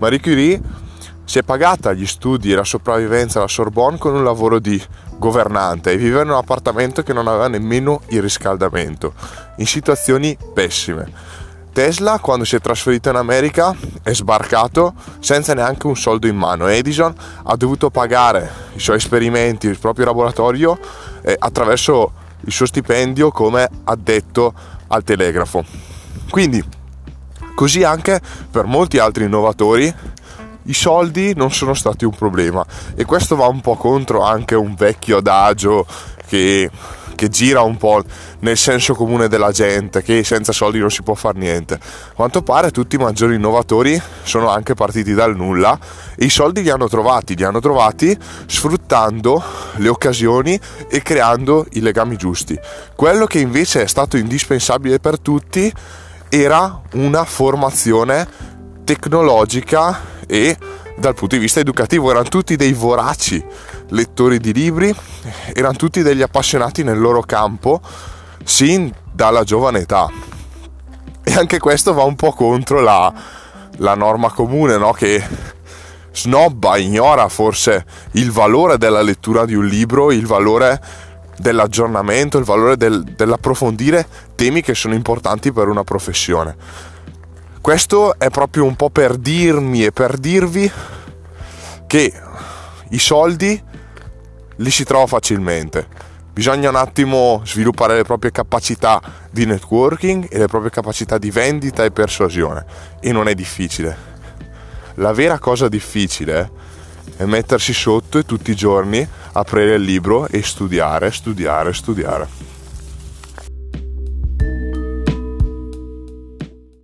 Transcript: Marie Curie si è pagata gli studi e la sopravvivenza alla Sorbonne con un lavoro di governante e viveva in un appartamento che non aveva nemmeno il riscaldamento, in situazioni pessime. Tesla, quando si è trasferito in America, è sbarcato senza neanche un soldo in mano. Edison ha dovuto pagare i suoi esperimenti, il proprio laboratorio, attraverso il suo stipendio come addetto al telegrafo. Quindi, così anche per molti altri innovatori, i soldi non sono stati un problema. E questo va un po' contro anche un vecchio adagio che gira un po' nel senso comune della gente, che senza soldi non si può fare niente. A quanto pare tutti i maggiori innovatori sono anche partiti dal nulla e i soldi li hanno trovati sfruttando le occasioni e creando i legami giusti. Quello che invece è stato indispensabile per tutti era una formazione tecnologica e dal punto di vista educativo. Erano tutti dei voraci lettori di libri, erano tutti degli appassionati nel loro campo sin dalla giovane età, e anche questo va un po' contro la norma comune, no? Che snobba, ignora forse il valore della lettura di un libro, il valore dell'aggiornamento, il valore dell'approfondire temi che sono importanti per una professione. Questo è proprio un po' per dirmi e per dirvi che i soldi li si trova facilmente. Bisogna un attimo sviluppare le proprie capacità di networking e le proprie capacità di vendita e persuasione, e non è difficile. La vera cosa difficile è mettersi sotto e tutti i giorni aprire il libro e studiare.